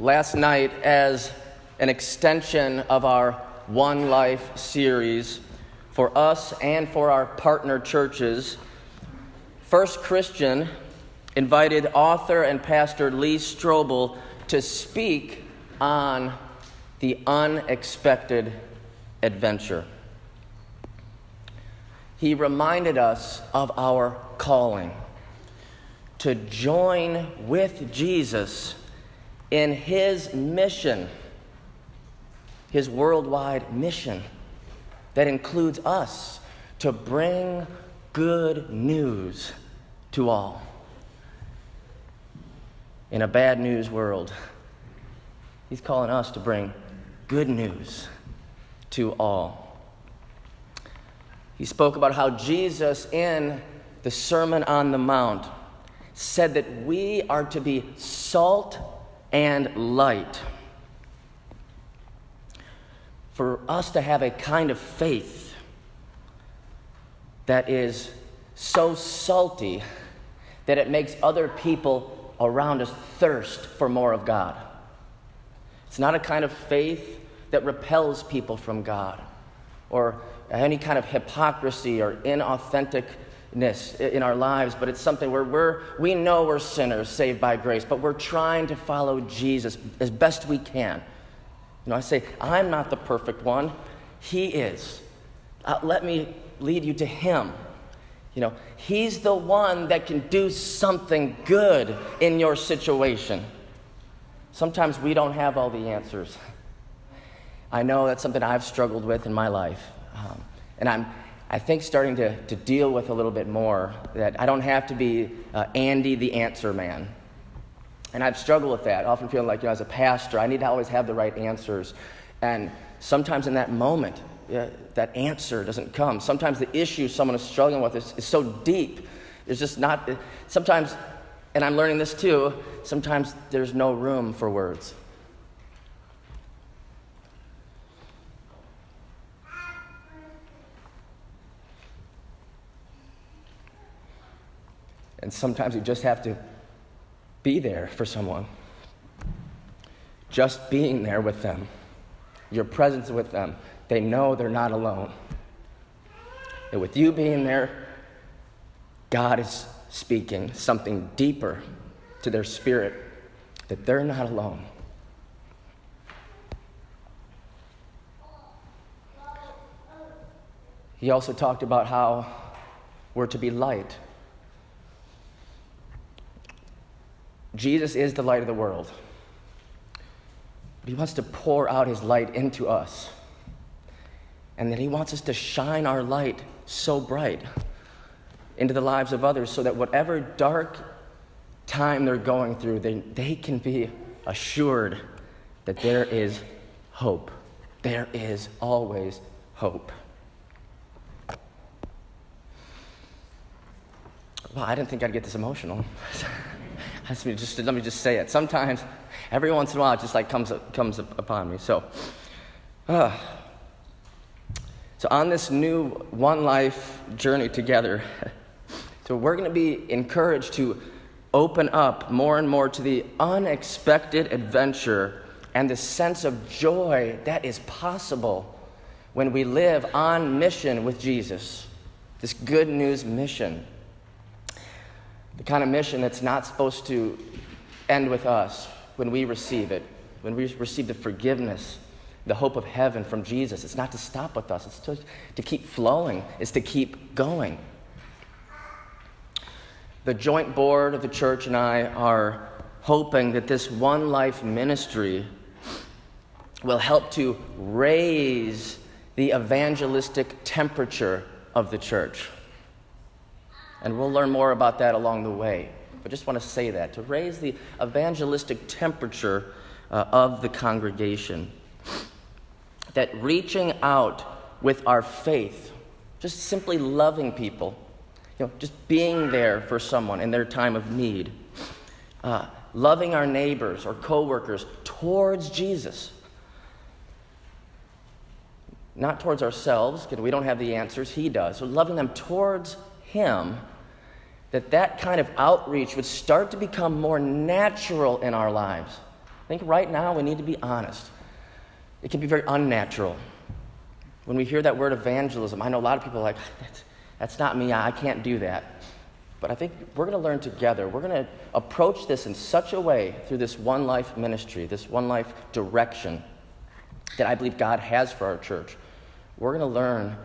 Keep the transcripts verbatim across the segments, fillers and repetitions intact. last night as an extension of our One Life series for us and for our partner churches. First Christian invited author and pastor Lee Strobel to speak on the unexpected adventure. He reminded us of our calling to join with Jesus in his mission, his worldwide mission that includes us, to bring good news to all. In a bad news world, he's calling us to bring good news to all. He spoke about how Jesus in the Sermon on the Mount said that we are to be salt and light. For us to have a kind of faith that is so salty that it makes other people around us thirst for more of God. It's not a kind of faith that repels people from God or any kind of hypocrisy or inauthentic in our lives, but it's something where we're we know we're sinners saved by grace, but we're trying to follow Jesus as best we can. You know, I say, I'm not the perfect one. He is. Uh, let me lead you to him. You know, he's the one that can do something good in your situation. Sometimes we don't have all the answers. I know that's something I've struggled with in my life. Um, and I'm I think starting to, to deal with a little bit more, that I don't have to be uh, Andy the answer man. And I've struggled with that, often feeling like, you know, as a pastor, I need to always have the right answers. And sometimes in that moment, uh, that answer doesn't come. Sometimes the issue someone is struggling with is, is so deep. There's just not, sometimes, and I'm learning this too, sometimes there's no room for words. And sometimes you just have to be there for someone. Just being there with them, your presence with them, they know they're not alone. And with you being there, God is speaking something deeper to their spirit, that they're not alone. He also talked about how we're to be light. Jesus is the light of the world. But he wants to pour out his light into us. And then he wants us to shine our light so bright into the lives of others so that whatever dark time they're going through, they, they can be assured that there is hope. There is always hope. Well, I didn't think I'd get this emotional. Let me, just, let me just say it. Sometimes, every once in a while, it just like comes up, comes up upon me. So, uh, so on this new One Life journey together, so we're going to be encouraged to open up more and more to the unexpected adventure and the sense of joy that is possible when we live on mission with Jesus, this good news mission. The kind of mission that's not supposed to end with us when we receive it, when we receive the forgiveness, the hope of heaven from Jesus. It's not to stop with us. It's to, to keep flowing. It's to keep going. The joint board of the church and I are hoping that this One Life ministry will help to raise the evangelistic temperature of the church. And we'll learn more about that along the way. But just want to say that, to raise the evangelistic temperature uh, of the congregation. That reaching out with our faith, just simply loving people, you know, just being there for someone in their time of need, uh, loving our neighbors or coworkers towards Jesus. Not towards ourselves, because we don't have the answers, he does. So loving them towards him, that that kind of outreach would start to become more natural in our lives think right now we need to be honest. It can be very unnatural. When we hear that word evangelism, I know a lot of people are like, that's, that's not me, I can't do that. But I think we're going to learn together. We're going to approach this in such a way through this One Life ministry, this One Life direction that I believe God has for our church. We're going to learn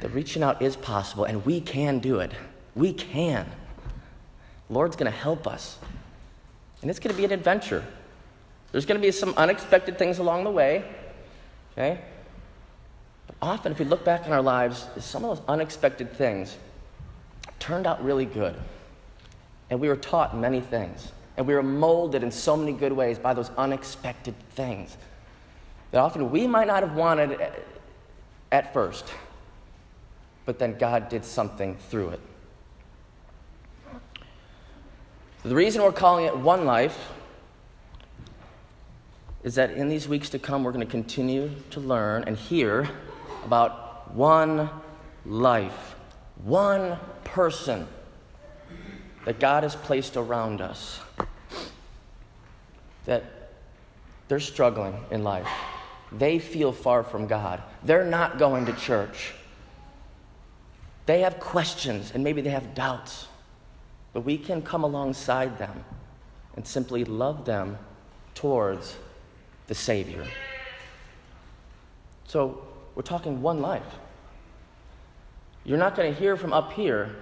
that reaching out is possible, and we can do it. We can. The Lord's going to help us. And it's going to be an adventure. There's going to be some unexpected things along the way, okay? But often, if we look back on our lives, some of those unexpected things turned out really good. And we were taught many things. And we were molded in so many good ways by those unexpected things that often we might not have wanted at first. But then God did something through it. The reason we're calling it One Life is that in these weeks to come, we're going to continue to learn and hear about one life, one person that God has placed around us, that they're struggling in life. They feel far from God. They're not going to church. They have questions, and maybe they have doubts. But we can come alongside them and simply love them towards the Savior. So we're talking one life. You're not going to hear from up here.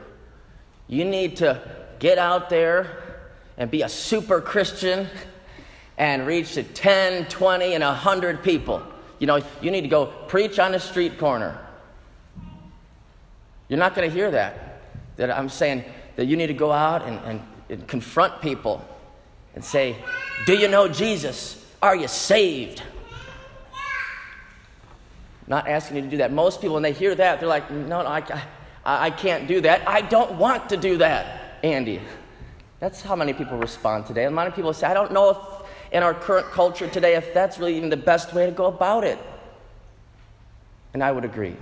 You need to get out there and be a super Christian and reach to ten, twenty, and one hundred people. You know, you need to go preach on a street corner. You're not going to hear that. That I'm saying that you need to go out and, and, and confront people and say, do you know Jesus? Are you saved? Not asking you to do that. Most people, when they hear that, they're like, no, no, I, I, I can't do that. I don't want to do that, Andy. That's how many people respond today. A lot of people say, I don't know if in our current culture today if that's really even the best way to go about it. And I would agree.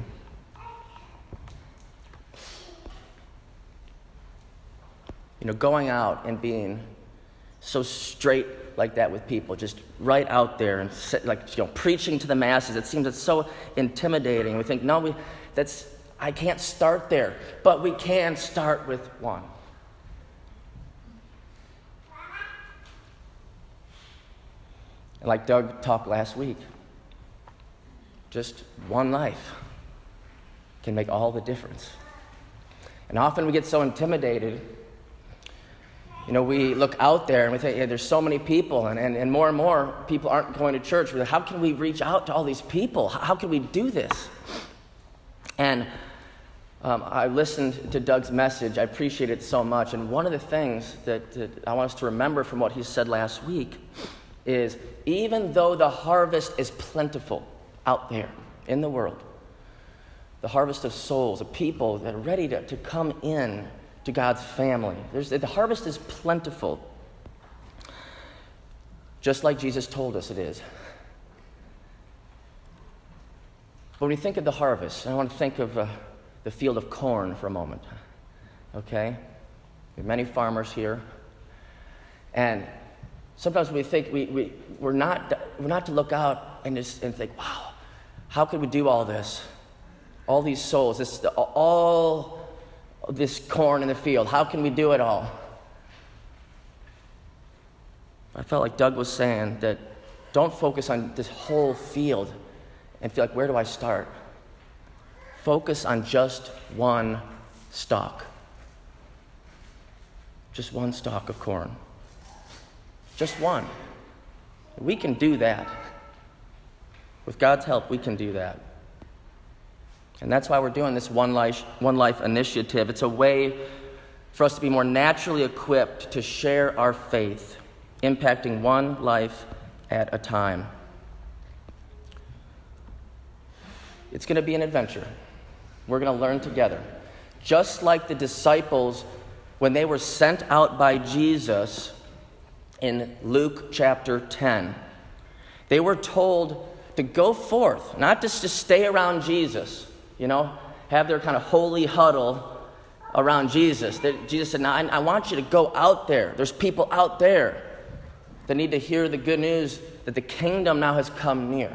You know, going out and being so straight like that with people, just right out there and sit, like, you know, preaching to the masses. It seems it's so intimidating. We think, no, we, that's, I can't start there, but we can start with one. And like Doug talked last week, just one life can make all the difference. And often we get so intimidated. You know, we look out there and we think, yeah, there's so many people, and, and, and more and more people aren't going to church. We're like, how can we reach out to all these people? How, how can we do this? And um, I listened to Doug's message. I appreciate it so much. And one of the things that, that I want us to remember from what he said last week is even though the harvest is plentiful out there in the world, the harvest of souls, of people that are ready to, to come in to God's family. There's, the harvest is plentiful, just like Jesus told us it is. But when we think of the harvest, I want to think of uh, the field of corn for a moment. Okay? We have many farmers here. And sometimes we think we, we, we're not we're not to look out and just and think, wow, how could we do all this? All these souls, this all this corn in the field. How can we do it all? I felt like Doug was saying that don't focus on this whole field and feel like, where do I start? Focus on just one stalk. Just one stalk of corn. Just one. We can do that. With God's help, we can do that. And that's why we're doing this One Life, One Life initiative. It's a way for us to be more naturally equipped to share our faith, impacting one life at a time. It's going to be an adventure. We're going to learn together. Just like the disciples, when they were sent out by Jesus in Luke chapter ten, they were told to go forth, not just to stay around Jesus, you know, have their kind of holy huddle around Jesus. They, Jesus said, now I, I want you to go out there. There's people out there. that need to hear the good news that the kingdom now has come near.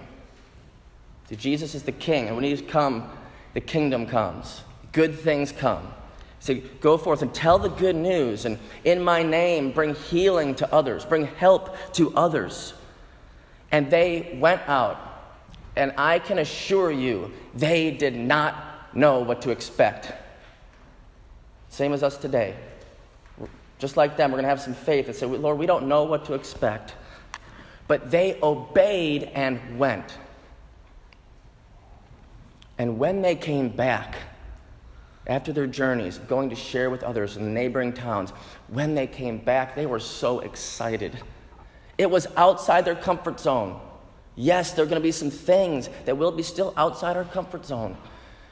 So Jesus is the king, and when he's come, the kingdom comes. Good things come. So go forth and tell the good news, and in my name bring healing to others, bring help to others. And they went out, and I can assure you, they did not know what to expect. Same as us today. Just like them, we're going to have some faith and say, Lord, we don't know what to expect. But they obeyed and went. And when they came back, after their journeys, going to share with others in the neighboring towns, when they came back, they were so excited. It was outside their comfort zone. Yes, there are going to be some things that will be still outside our comfort zone.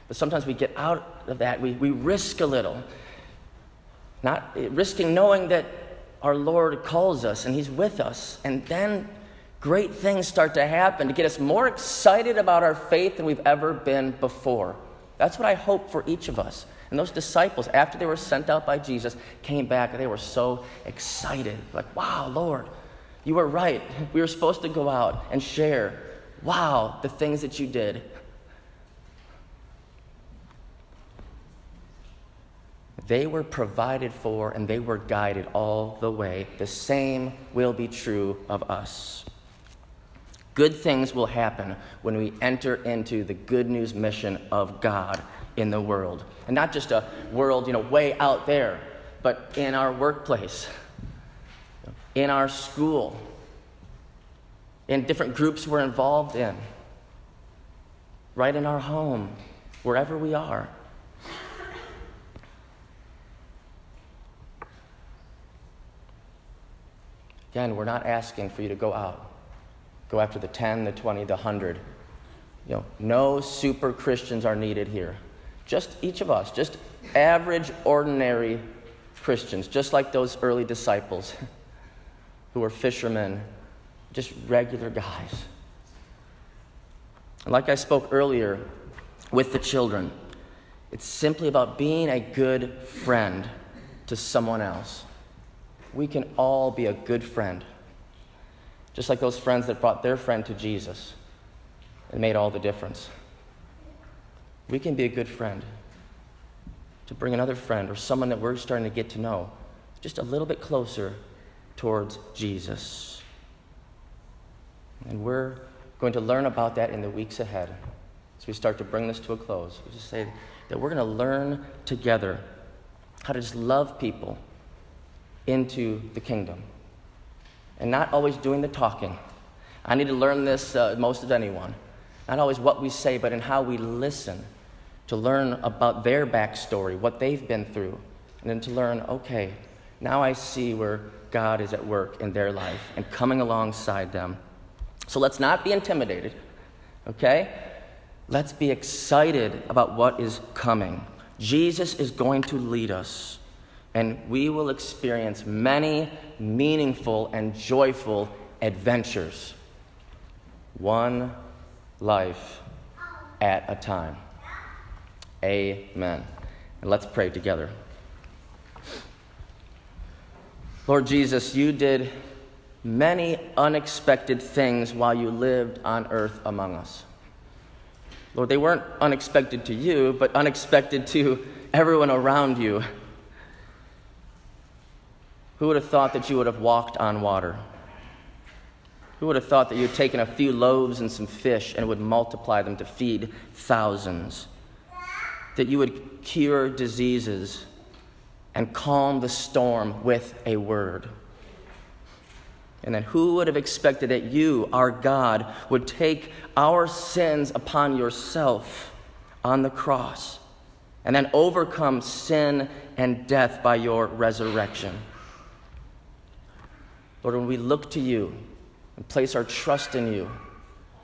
But sometimes we get out of that. We, we risk a little. Not risking knowing that our Lord calls us and he's with us. And then great things start to happen to get us more excited about our faith than we've ever been before. That's what I hope for each of us. And those disciples, after they were sent out by Jesus, came back and they were so excited. Like, wow, Lord, you were right. We were supposed to go out and share. Wow, the things that you did. They were provided for and they were guided all the way. The same will be true of us. Good things will happen when we enter into the good news mission of God in the world. And not just a world, you know, way out there, but in our workplace, in our school, in different groups we're involved in, right in our home, wherever we are. Again, we're not asking for you to go out. Go after the ten, the twenty, the one hundred. You know, no super Christians are needed here. Just each of us, just average, ordinary Christians, just like those early disciples who were fishermen, just regular guys. And like I spoke earlier with the children, it's simply about being a good friend to someone else. We can all be a good friend. Just like those friends that brought their friend to Jesus and made all the difference. We can be a good friend to bring another friend or someone that we're starting to get to know just a little bit closer towards Jesus. And we're going to learn about that in the weeks ahead as we start to bring this to a close. We just say that we're going to learn together how to just love people into the kingdom, and not always doing the talking. I need to learn this uh, most of anyone. Not always what we say, but in how we listen, to learn about their backstory, what they've been through, and then to learn, okay, now I see where God is at work in their life and coming alongside them. So let's not be intimidated, okay? Let's be excited about what is coming. Jesus is going to lead us. And we will experience many meaningful and joyful adventures, one life at a time. Amen. And let's pray together. Lord Jesus, you did many unexpected things while you lived on earth among us. Lord, they weren't unexpected to you, but unexpected to everyone around you. Who would have thought that you would have walked on water? Who would have thought that you had taken a few loaves and some fish and would multiply them to feed thousands? That you would cure diseases and calm the storm with a word? And then who would have expected that you, our God, would take our sins upon yourself on the cross and then overcome sin and death by your resurrection? Lord, when we look to you and place our trust in you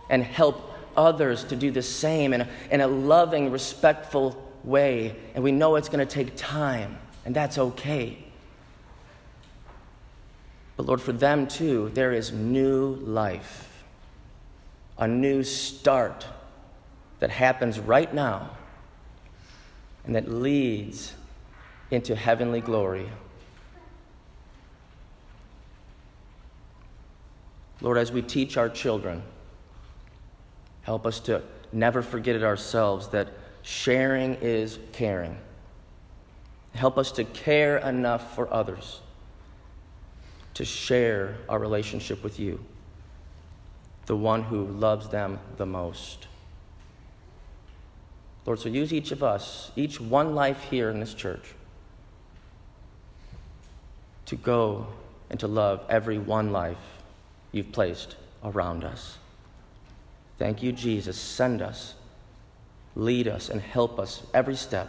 and help others to do the same in a, in a loving, respectful way, and we know it's going to take time, and that's okay. But Lord, for them too, there is new life, a new start that happens right now and that leads into heavenly glory. Lord, as we teach our children, help us to never forget it ourselves that sharing is caring. Help us to care enough for others to share our relationship with you, the one who loves them the most. Lord, so use each of us, each one life here in this church, to go and to love every one life you've placed around us. Thank you, Jesus. Send us, lead us, and help us every step.